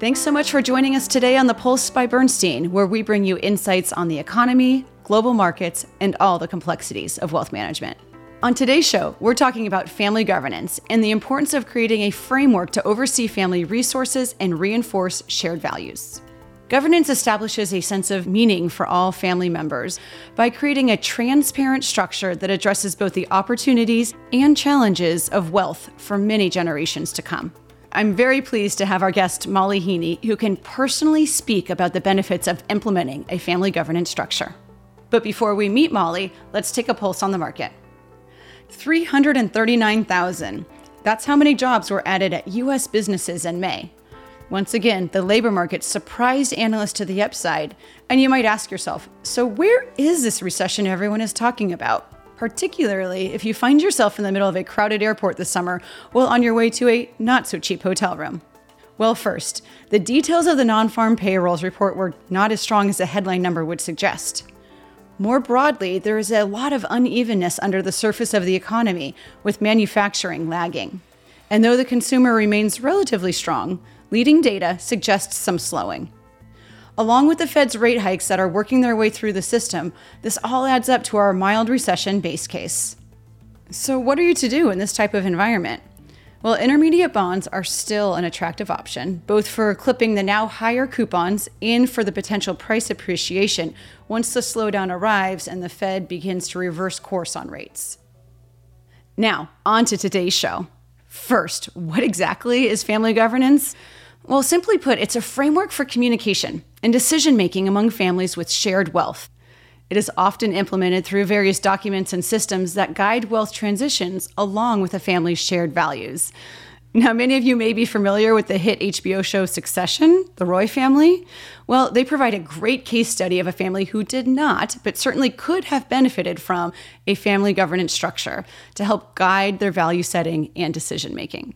Thanks so much for joining us today on The Pulse by Bernstein, where we bring you insights on the economy, global markets, and all the complexities of wealth management. On today's show, we're talking about family governance and the importance of creating a framework to oversee family resources and reinforce shared values. Governance establishes a sense of meaning for all family members by creating a transparent structure that addresses both the opportunities and challenges of wealth for many generations to come. I'm very pleased to have our guest, Molly Heaney, who can personally speak about the benefits of implementing a family governance structure. But before we meet Molly, let's take a pulse on the market. 339,000. That's how many jobs were added at U.S. businesses in May. Once again, the labor market surprised analysts to the upside, and you might ask yourself, so where is this recession everyone is talking about? Particularly if you find yourself in the middle of a crowded airport this summer while on your way to a not-so-cheap hotel room. Well, first, the details of the non-farm payrolls report were not as strong as the headline number would suggest. More broadly, there is a lot of unevenness under the surface of the economy, with manufacturing lagging. And though the consumer remains relatively strong, leading data suggests some slowing. Along with the Fed's rate hikes that are working their way through the system, this all adds up to our mild recession base case. So what are you to do in this type of environment? Well, intermediate bonds are still an attractive option, both for clipping the now higher coupons and for the potential price appreciation once the slowdown arrives and the Fed begins to reverse course on rates. Now, on to today's show. First, what exactly is family governance? Well, simply put, it's a framework for communication and decision-making among families with shared wealth. It is often implemented through various documents and systems that guide wealth transitions along with a family's shared values. Now, many of you may be familiar with the hit HBO show Succession, the Roy family. Well, they provide a great case study of a family who did not, but certainly could have benefited from a family governance structure to help guide their value setting and decision-making.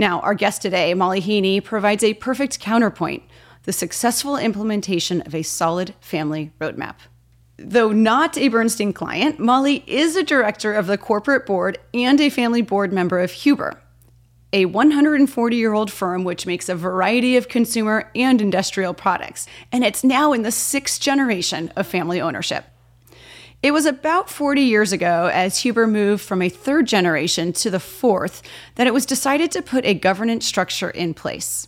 Now, our guest today, Molly Heaney, provides a perfect counterpoint, the successful implementation of a solid family roadmap. Though not a Bernstein client, Molly is a director of the corporate board and a family board member of Huber, a 140-year-old firm which makes a variety of consumer and industrial products, and it's now in the sixth generation of family ownership. It was about 40 years ago, as Huber moved from a third generation to the fourth, that it was decided to put a governance structure in place.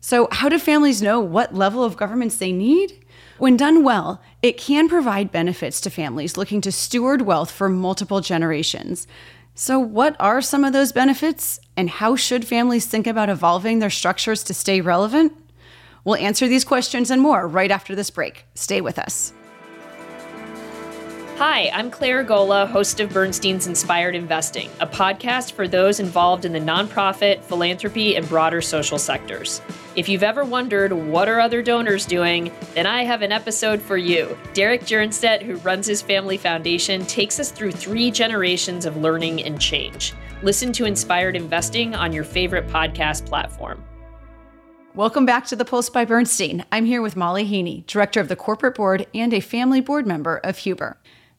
So how do families know what level of governance they need? When done well, it can provide benefits to families looking to steward wealth for multiple generations. So what are some of those benefits, and how should families think about evolving their structures to stay relevant? We'll answer these questions and more right after this break. Stay with us. Hi, I'm Claire Gola, host of Bernstein's Inspired Investing, a podcast for those involved in the nonprofit, philanthropy, and broader social sectors. If you've ever wondered what are other donors doing, then I have an episode for you. Derek Jernstedt, who runs his family foundation, takes us through three generations of learning and change. Listen to Inspired Investing on your favorite podcast platform. Welcome back to The Pulse by Bernstein. I'm here with Molly Heaney, director of the corporate board and a family board member of Huber.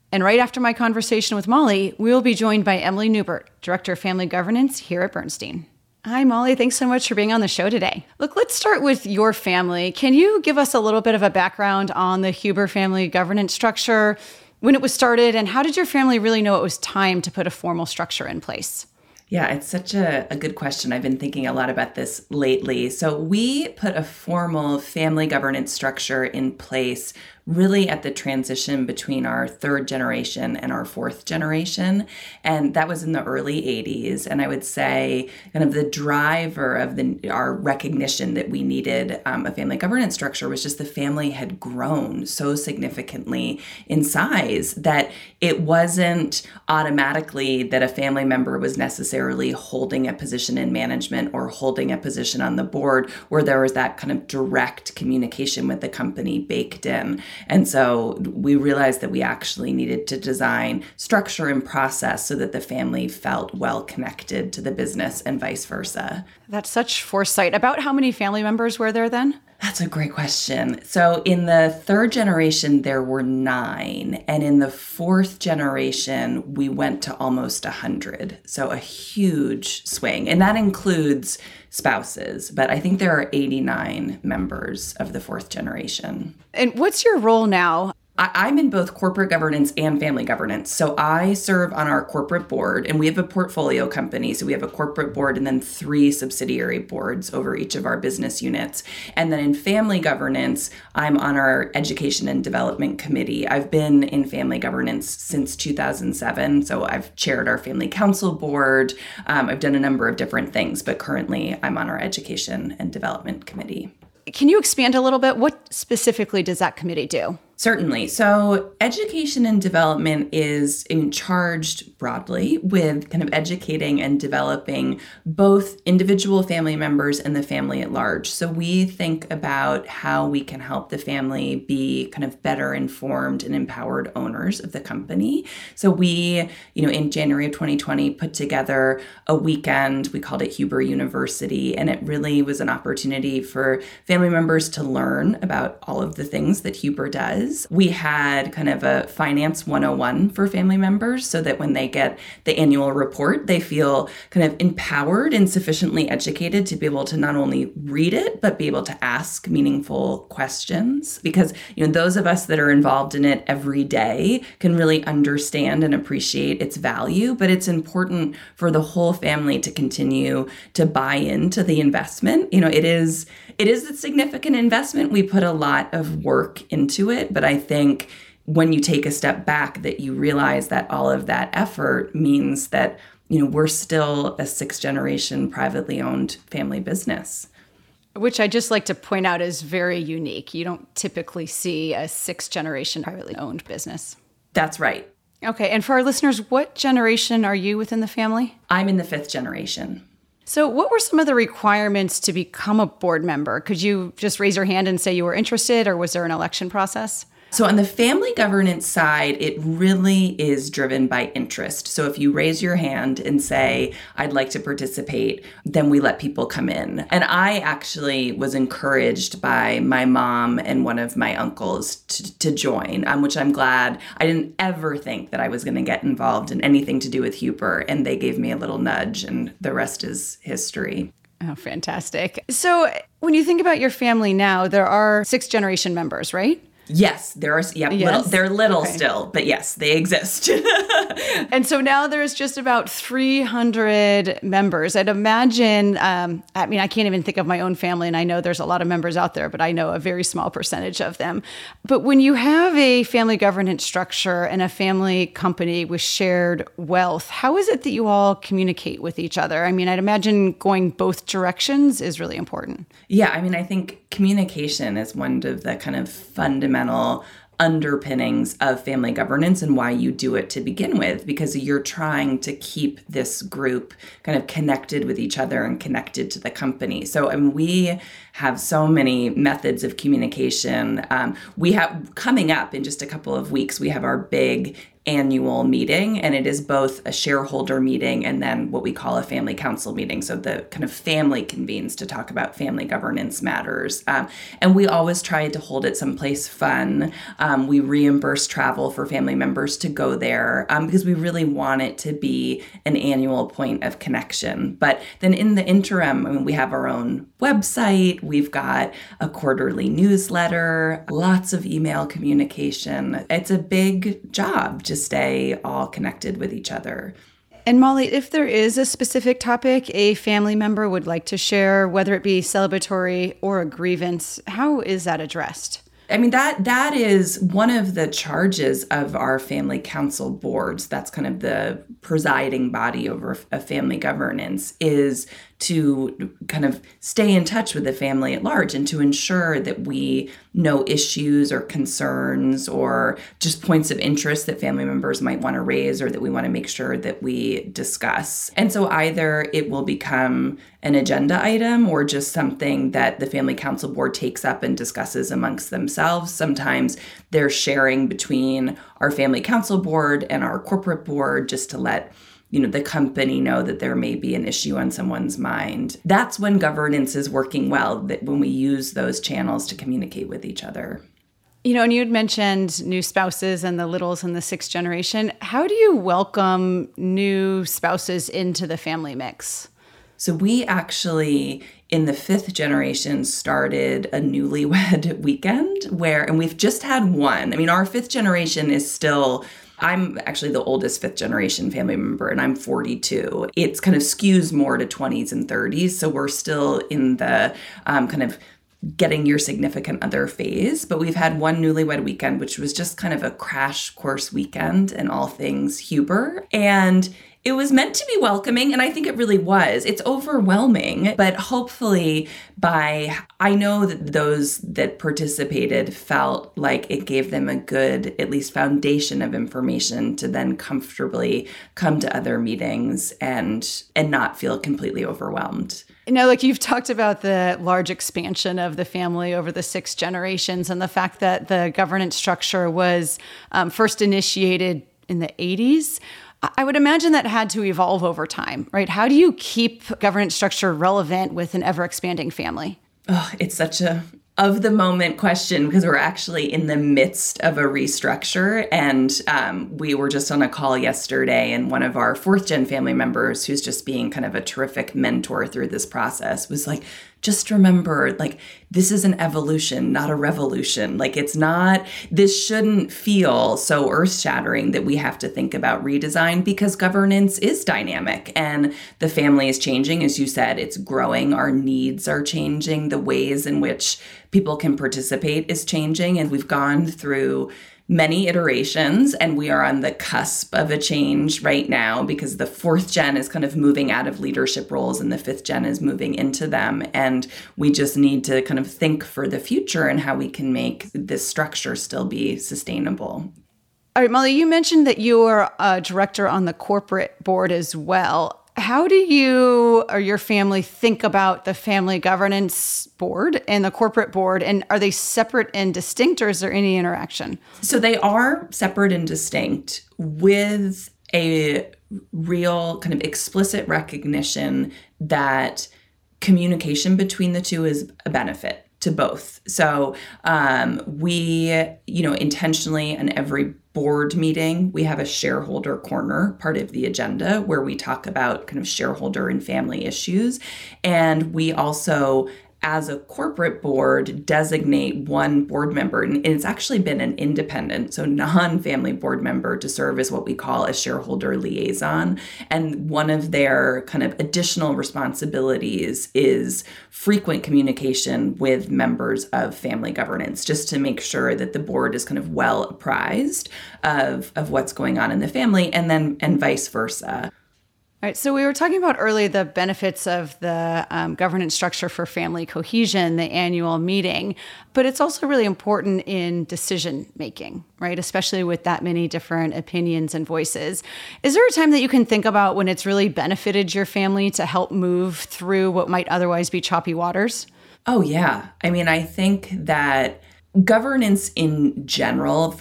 And right after my conversation with Molly, we'll be joined by Emily Neubert, Director of Family Governance here at Bernstein. Hi, Molly. Thanks so much for being on the show today. Look, let's start with your family. Can you give us a little bit of a background on the Huber family governance structure, when it was started, and how did your family really know it was time to put a formal structure in place? Yeah, it's such a good question. I've been thinking a lot about this lately. So we put a formal family governance structure in place really at the transition between our third generation and our fourth generation. And that was in the early 80s. And I would say kind of the driver of our recognition that we needed a family governance structure was just the family had grown so significantly in size that it wasn't automatically that a family member was necessarily holding a position in management or holding a position on the board, where there was that kind of direct communication with the company baked in. And so we realized that we actually needed to design structure and process so that the family felt well connected to the business and vice versa. That's such foresight. About how many family members were there then? That's a great question. So in the third generation, there were 9. And in the fourth generation, we went to almost 100. So a huge swing. And that includes spouses. But I think there are 89 members of the fourth generation. And what's your role now? I'm in both corporate governance and family governance. So I serve on our corporate board, and we have a portfolio company. So we have a corporate board and then 3 subsidiary boards over each of our business units. And then in family governance, I'm on our education and development committee. I've been in family governance since 2007. So I've chaired our family council board. I've done a number of different things, but currently I'm on our education and development committee. Can you expand a little bit? What specifically does that committee do? Certainly. So education and development is charged broadly with kind of educating and developing both individual family members and the family at large. So we think about how we can help the family be kind of better informed and empowered owners of the company. So we, in January of 2020, put together a weekend. We called it Huber University, and it really was an opportunity for family members to learn about all of the things that Huber does. We had kind of a finance 101 for family members so that when they get the annual report, they feel kind of empowered and sufficiently educated to be able to not only read it, but be able to ask meaningful questions. Because, those of us that are involved in it every day can really understand and appreciate its value, but it's important for the whole family to continue to buy into the investment. It is a significant investment. We put a lot of work into it. But I think when you take a step back, that you realize that all of that effort means that, we're still a 6th generation privately owned family business. Which I just like to point out is very unique. You don't typically see a 6th generation privately owned business. That's right. Okay. And for our listeners, what generation are you within the family? I'm in the 5th generation. So what were some of the requirements to become a board member? Could you just raise your hand and say you were interested, or was there an election process? So on the family governance side, it really is driven by interest. So if you raise your hand and say, I'd like to participate, then we let people come in. And I actually was encouraged by my mom and one of my uncles to join, which I'm glad. I didn't ever think that I was going to get involved in anything to do with Huber, and they gave me a little nudge, and the rest is history. Oh, fantastic. So when you think about your family now, there are 6th generation members, right? Yes, there are. Yeah, yes. They're little, okay. Still, but yes, they exist. And so now there's just about 300 members. I'd imagine, I can't even think of my own family, and I know there's a lot of members out there, but I know a very small percentage of them. But when you have a family governance structure and a family company with shared wealth, how is it that you all communicate with each other? I'd imagine going both directions is really important. Yeah, I think communication is one of the kind of fundamental underpinnings of family governance and why you do it to begin with, because you're trying to keep this group kind of connected with each other and connected to the company. So, we have so many methods of communication. We have coming up in just a couple of weeks, we have our big annual meeting, and it is both a shareholder meeting and then what we call a family council meeting. So the kind of family convenes to talk about family governance matters. And we always try to hold it someplace fun. We reimburse travel for family members to go there because we really want it to be an annual point of connection. But then in the interim, we have our own website, we've got a quarterly newsletter, lots of email communication. It's a big job to stay all connected with each other. And Molly, if there is a specific topic a family member would like to share, whether it be celebratory or a grievance, how is that addressed? That is one of the charges of our family council boards. That's kind of the presiding body over a family governance, is to kind of stay in touch with the family at large and to ensure that we know issues or concerns or just points of interest that family members might want to raise or that we want to make sure that we discuss. And so either it will become an agenda item or just something that the family council board takes up and discusses amongst themselves. Sometimes they're sharing between our family council board and our corporate board just to let you know, the company know that there may be an issue on someone's mind. That's when governance is working well, that when we use those channels to communicate with each other. You know, and you had mentioned new spouses and the littles and the sixth generation. How do you welcome new spouses into the family mix? So we actually, in the fifth generation, started a newlywed weekend and we've just had one. I mean, our fifth generation is still, I'm actually the oldest fifth generation family member, and I'm 42. It's kind of skews more to 20s and 30s. So we're still in the kind of getting your significant other phase. But we've had one newlywed weekend, which was just kind of a crash course weekend in all things Huber. And it was meant to be welcoming, and I think it really was. It's overwhelming, but hopefully I know that those that participated felt like it gave them a good, at least foundation of information to then comfortably come to other meetings and not feel completely overwhelmed. You know, like you've talked about the large expansion of the family over the six generations and the fact that the governance structure was first initiated in the 80s. I would imagine that had to evolve over time, right? How do you keep governance structure relevant with an ever-expanding family? Oh, it's such a of-the-moment question, because we're actually in the midst of a restructure. And we were just on a call yesterday, and one of our fourth-gen family members, who's just being kind of a terrific mentor through this process, was like, just remember, like, this is an evolution, not a revolution. Like, this shouldn't feel so earth-shattering that we have to think about redesign, because governance is dynamic and the family is changing. As you said, it's growing. Our needs are changing. The ways in which people can participate is changing. And we've gone through many iterations, and we are on the cusp of a change right now, because the fourth gen is kind of moving out of leadership roles and the fifth gen is moving into them. And we just need to kind of think for the future and how we can make this structure still be sustainable. All right, Molly, you mentioned that you are a director on the corporate board as well. How do you or your family think about the family governance board and the corporate board? And are they separate and distinct, or is there any interaction? So they are separate and distinct, with a real kind of explicit recognition that communication between the two is a benefit to both. So we, you know, intentionally in every board meeting, we have a shareholder corner, part of the agenda, where we talk about kind of shareholder and family issues. And we also, as a corporate board, designate one board member, and it's actually been an independent, so non-family board member, to serve as what we call a shareholder liaison. And one of their kind of additional responsibilities is frequent communication with members of family governance, just to make sure that the board is kind of well apprised of what's going on in the family, and vice versa. All right. So we were talking about earlier the benefits of the governance structure for family cohesion, the annual meeting, but it's also really important in decision making, right? Especially with that many different opinions and voices. Is there a time that you can think about when it's really benefited your family to help move through what might otherwise be choppy waters? Oh, yeah. I mean, I think that governance in general,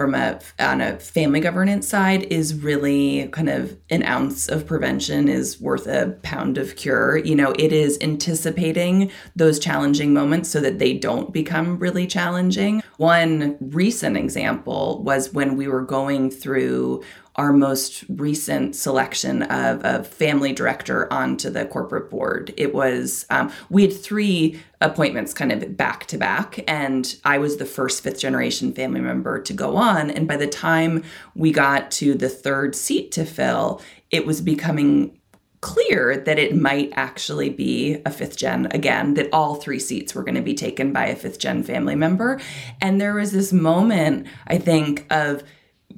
on a family governance side, is really kind of an ounce of prevention is worth a pound of cure. You know, it is anticipating those challenging moments so that they don't become really challenging. One recent example was when we were going through our most recent selection of a family director onto the corporate board. It was, we had three appointments kind of back to back, and I was the first fifth generation family member to go on. And by the time we got to the third seat to fill, it was becoming clear that it might actually be a fifth gen again, that all three seats were going to be taken by a fifth gen family member. And there was this moment, I think, of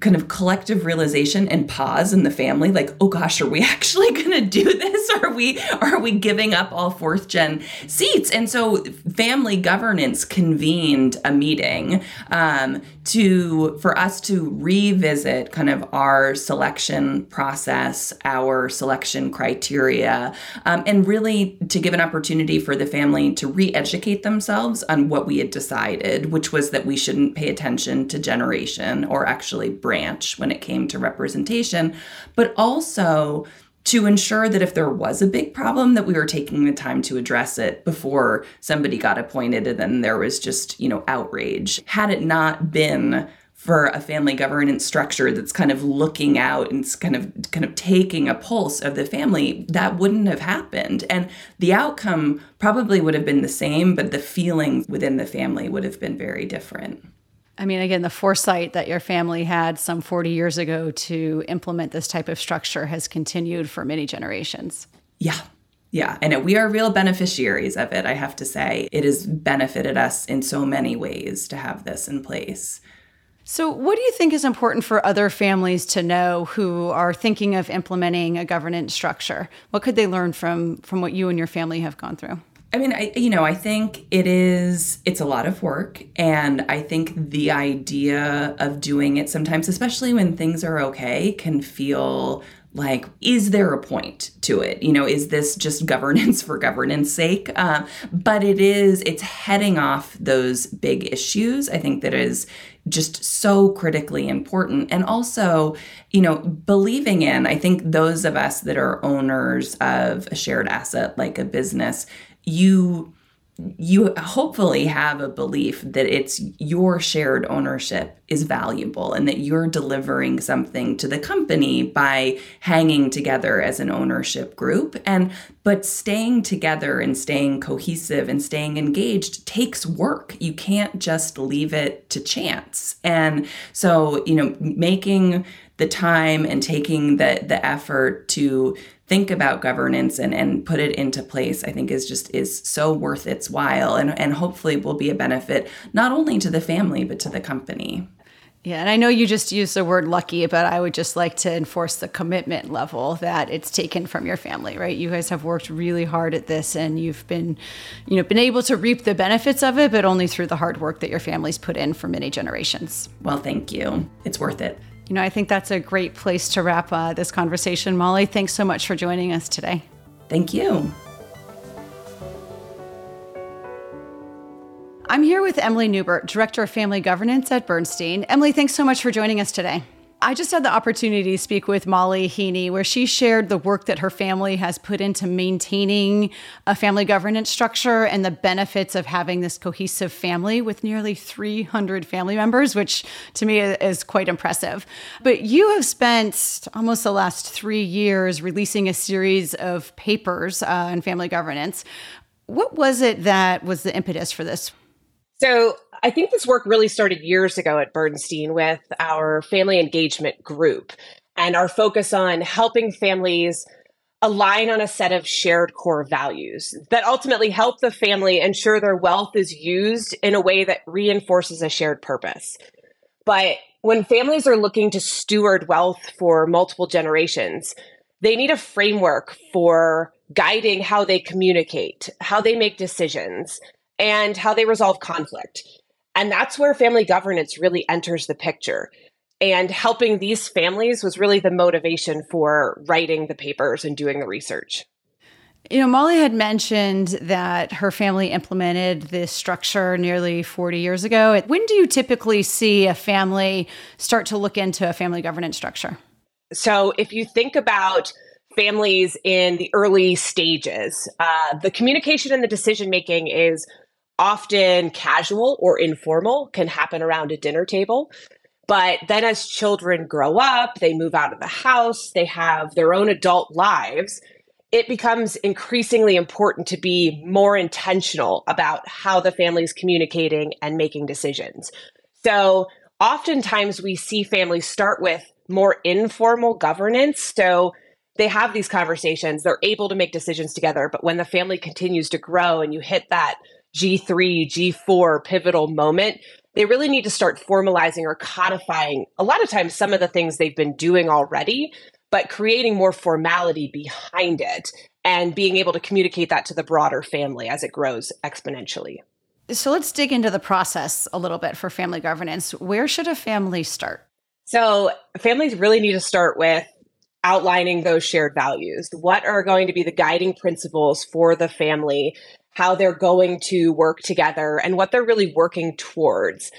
kind of collective realization and pause in the family, like, oh gosh, are we actually going to do this? Are we giving up all fourth gen seats? And so family governance convened a meeting for us to revisit kind of our selection process, our selection criteria, and really to give an opportunity for the family to re-educate themselves on what we had decided, which was that we shouldn't pay attention to generation or actually branch when it came to representation, but also to ensure that if there was a big problem, that we were taking the time to address it before somebody got appointed and then there was just, outrage. Had it not been for a family governance structure that's kind of looking out and kind of taking a pulse of the family, that wouldn't have happened. And the outcome probably would have been the same, but the feelings within the family would have been very different. I mean, again, the foresight that your family had some 40 years ago to implement this type of structure has continued for many generations. Yeah, I know. We are real beneficiaries of it, I have to say. It has benefited us in so many ways to have this in place. So what do you think is important for other families to know who are thinking of implementing a governance structure? What could they learn from what you and your family have gone through? I mean, I think it's a lot of work. And I think the idea of doing it sometimes, especially when things are okay, can feel like, is there a point to it? Is this just governance for governance sake? But it's heading off those big issues, I think, that is just so critically important. And also, believing in, I think those of us that are owners of a shared asset like a business, you hopefully have a belief that it's your shared ownership is valuable and that you're delivering something to the company by hanging together as an ownership group. But staying together and staying cohesive and staying engaged takes work. You can't just leave it to chance. And so, making the time and taking the effort to think about governance and put it into place, I think is so worth its while and hopefully will be a benefit not only to the family, but to the company. Yeah, and I know you just used the word lucky, but I would just like to enforce the commitment level that it's taken from your family, right? You guys have worked really hard at this and you've been able to reap the benefits of it, but only through the hard work that your family's put in for many generations. Well, thank you. It's worth it. I think that's a great place to wrap this conversation. Molly, thanks so much for joining us today. Thank you. I'm here with Emily Neubert, Director of Family Governance at Bernstein. Emily, thanks so much for joining us today. I just had the opportunity to speak with Molly Heaney, where she shared the work that her family has put into maintaining a family governance structure and the benefits of having this cohesive family with nearly 300 family members, which to me is quite impressive. But you have spent almost the last 3 years releasing a series of papers on family governance. What was it that was the impetus for this? So I think this work really started years ago at Bernstein with our family engagement group and our focus on helping families align on a set of shared core values that ultimately help the family ensure their wealth is used in a way that reinforces a shared purpose. But when families are looking to steward wealth for multiple generations, they need a framework for guiding how they communicate, how they make decisions, and how they resolve conflict. And that's where family governance really enters the picture. And helping these families was really the motivation for writing the papers and doing the research. Molly had mentioned that her family implemented this structure nearly 40 years ago. When do you typically see a family start to look into a family governance structure? So if you think about families in the early stages, the communication and the decision-making is often casual or informal, can happen around a dinner table. But then as children grow up, they move out of the house, they have their own adult lives, it becomes increasingly important to be more intentional about how the family is communicating and making decisions. So oftentimes we see families start with more informal governance. So they have these conversations, they're able to make decisions together. But when the family continues to grow and you hit that G3, G4 pivotal moment, they really need to start formalizing or codifying a lot of times some of the things they've been doing already, but creating more formality behind it and being able to communicate that to the broader family as it grows exponentially. So let's dig into the process a little bit for family governance. Where should a family start? So families really need to start with outlining those shared values. What are going to be the guiding principles for the family, how they're going to work together, and what they're really working towards.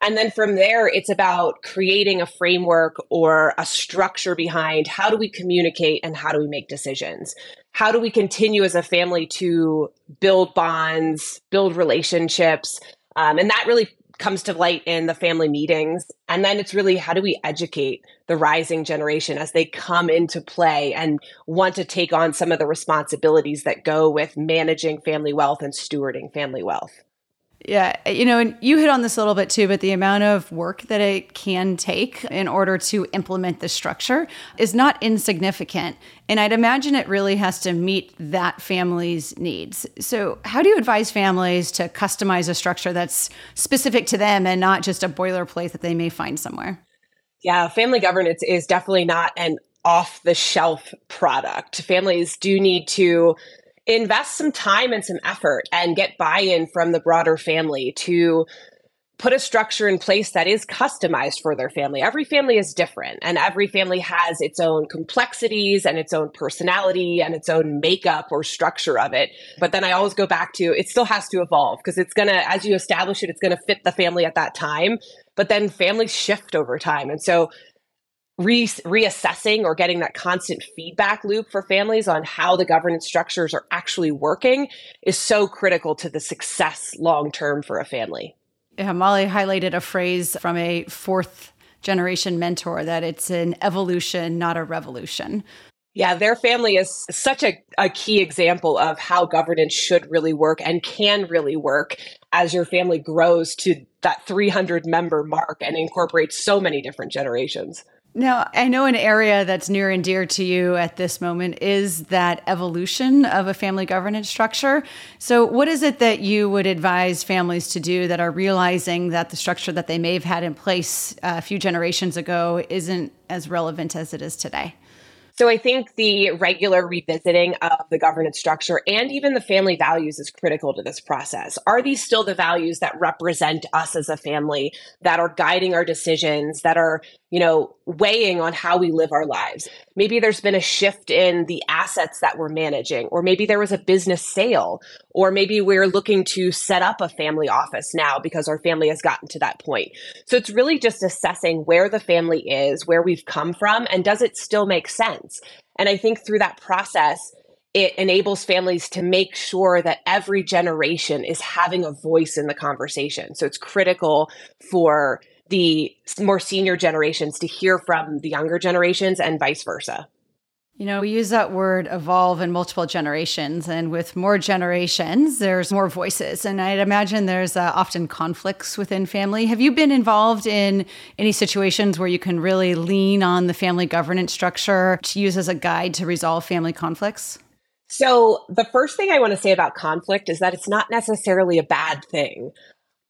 And then from there, it's about creating a framework or a structure behind how do we communicate and how do we make decisions? How do we continue as a family to build bonds, build relationships? And that really comes to light in the family meetings. And then it's really, how do we educate the rising generation as they come into play and want to take on some of the responsibilities that go with managing family wealth and stewarding family wealth? Yeah. You know, and you hit on this a little bit too, but the amount of work that it can take in order to implement the structure is not insignificant. And I'd imagine it really has to meet that family's needs. So how do you advise families to customize a structure that's specific to them and not just a boilerplate that they may find somewhere? Yeah. Family governance is definitely not an off-the-shelf product. Families do need to invest some time and some effort and get buy-in from the broader family to put a structure in place that is customized for their family. Every family is different, and every family has its own complexities and its own personality and its own makeup or structure of it. But then I always go back to, it still has to evolve, because it's going to, as you establish it, it's going to fit the family at that time. But then families shift over time. And so reassessing or getting that constant feedback loop for families on how the governance structures are actually working is so critical to the success long-term for a family. Yeah, Molly highlighted a phrase from a fourth-generation mentor that it's an evolution, not a revolution. Yeah, their family is such a key example of how governance should really work and can really work as your family grows to that 300-member mark and incorporates so many different generations. Now, I know an area that's near and dear to you at this moment is that evolution of a family governance structure. So what is it that you would advise families to do that are realizing that the structure that they may have had in place a few generations ago isn't as relevant as it is today? So I think the regular revisiting of the governance structure and even the family values is critical to this process. Are these still the values that represent us as a family, that are guiding our decisions, that are, you know, weighing on how we live our lives? Maybe there's been a shift in the assets that we're managing, or maybe there was a business sale, or maybe we're looking to set up a family office now because our family has gotten to that point. So it's really just assessing where the family is, where we've come from, and does it still make sense? And I think through that process, it enables families to make sure that every generation is having a voice in the conversation. So it's critical for the more senior generations to hear from the younger generations and vice versa. You know, we use that word evolve in multiple generations, and with more generations, there's more voices. And I'd imagine there's often conflicts within family. Have you been involved in any situations where you can really lean on the family governance structure to use as a guide to resolve family conflicts? So the first thing I want to say about conflict is that it's not necessarily a bad thing.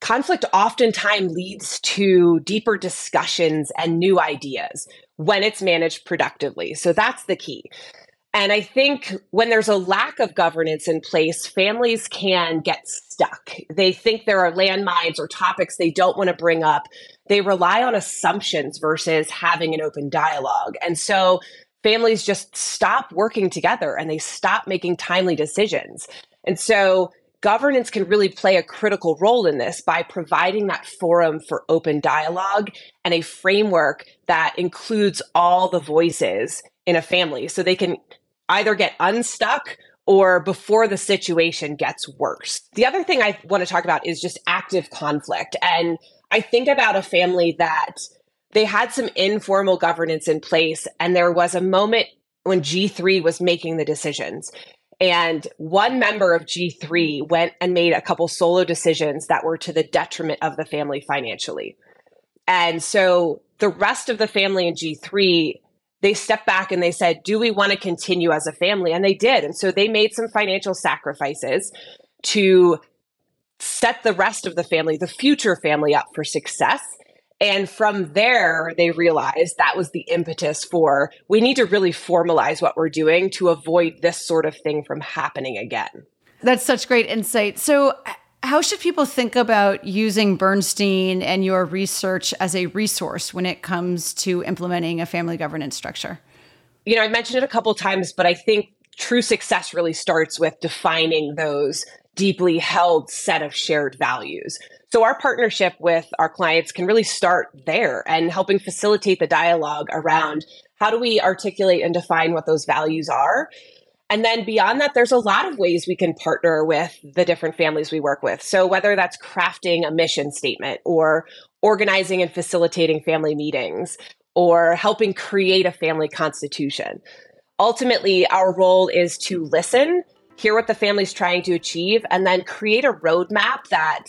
Conflict oftentimes leads to deeper discussions and new ideas when it's managed productively. So that's the key. And I think when there's a lack of governance in place, families can get stuck. They think there are landmines or topics they don't want to bring up. They rely on assumptions versus having an open dialogue. And so families just stop working together and they stop making timely decisions. And so governance can really play a critical role in this by providing that forum for open dialogue and a framework that includes all the voices in a family, so they can either get unstuck or before the situation gets worse. The other thing I want to talk about is just active conflict. And I think about a family that they had some informal governance in place, and there was a moment when G3 was making the decisions. And one member of G3 went and made a couple solo decisions that were to the detriment of the family financially. And so the rest of the family in G3, they stepped back and they said, do we want to continue as a family? And they did. And so they made some financial sacrifices to set the rest of the family, the future family, up for success. And from there, they realized that was the impetus for, we need to really formalize what we're doing to avoid this sort of thing from happening again. That's such great insight. So how should people think about using Bernstein and your research as a resource when it comes to implementing a family governance structure? You know, I mentioned it a couple of times, but I think true success really starts with defining those deeply held set of shared values. So our partnership with our clients can really start there and helping facilitate the dialogue around how do we articulate and define what those values are. And then beyond that, there's a lot of ways we can partner with the different families we work with. So whether that's crafting a mission statement or organizing and facilitating family meetings or helping create a family constitution. Ultimately, our role is to listen, hear what the family's trying to achieve, and then create a roadmap that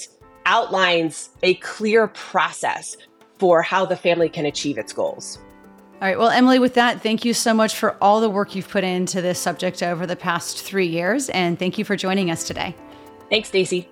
outlines a clear process for how the family can achieve its goals. All right. Well, Emily, with that, thank you so much for all the work you've put into this subject over the past 3 years. And thank you for joining us today. Thanks, Stacy.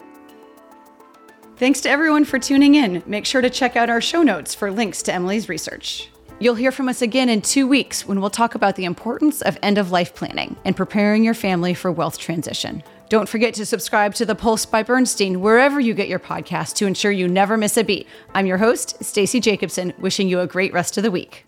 Thanks to everyone for tuning in. Make sure to check out our show notes for links to Emily's research. You'll hear from us again in 2 weeks when we'll talk about the importance of end-of-life planning and preparing your family for wealth transition. Don't forget to subscribe to The Pulse by Bernstein wherever you get your podcast to ensure you never miss a beat. I'm your host, Stacy Jacobson, wishing you a great rest of the week.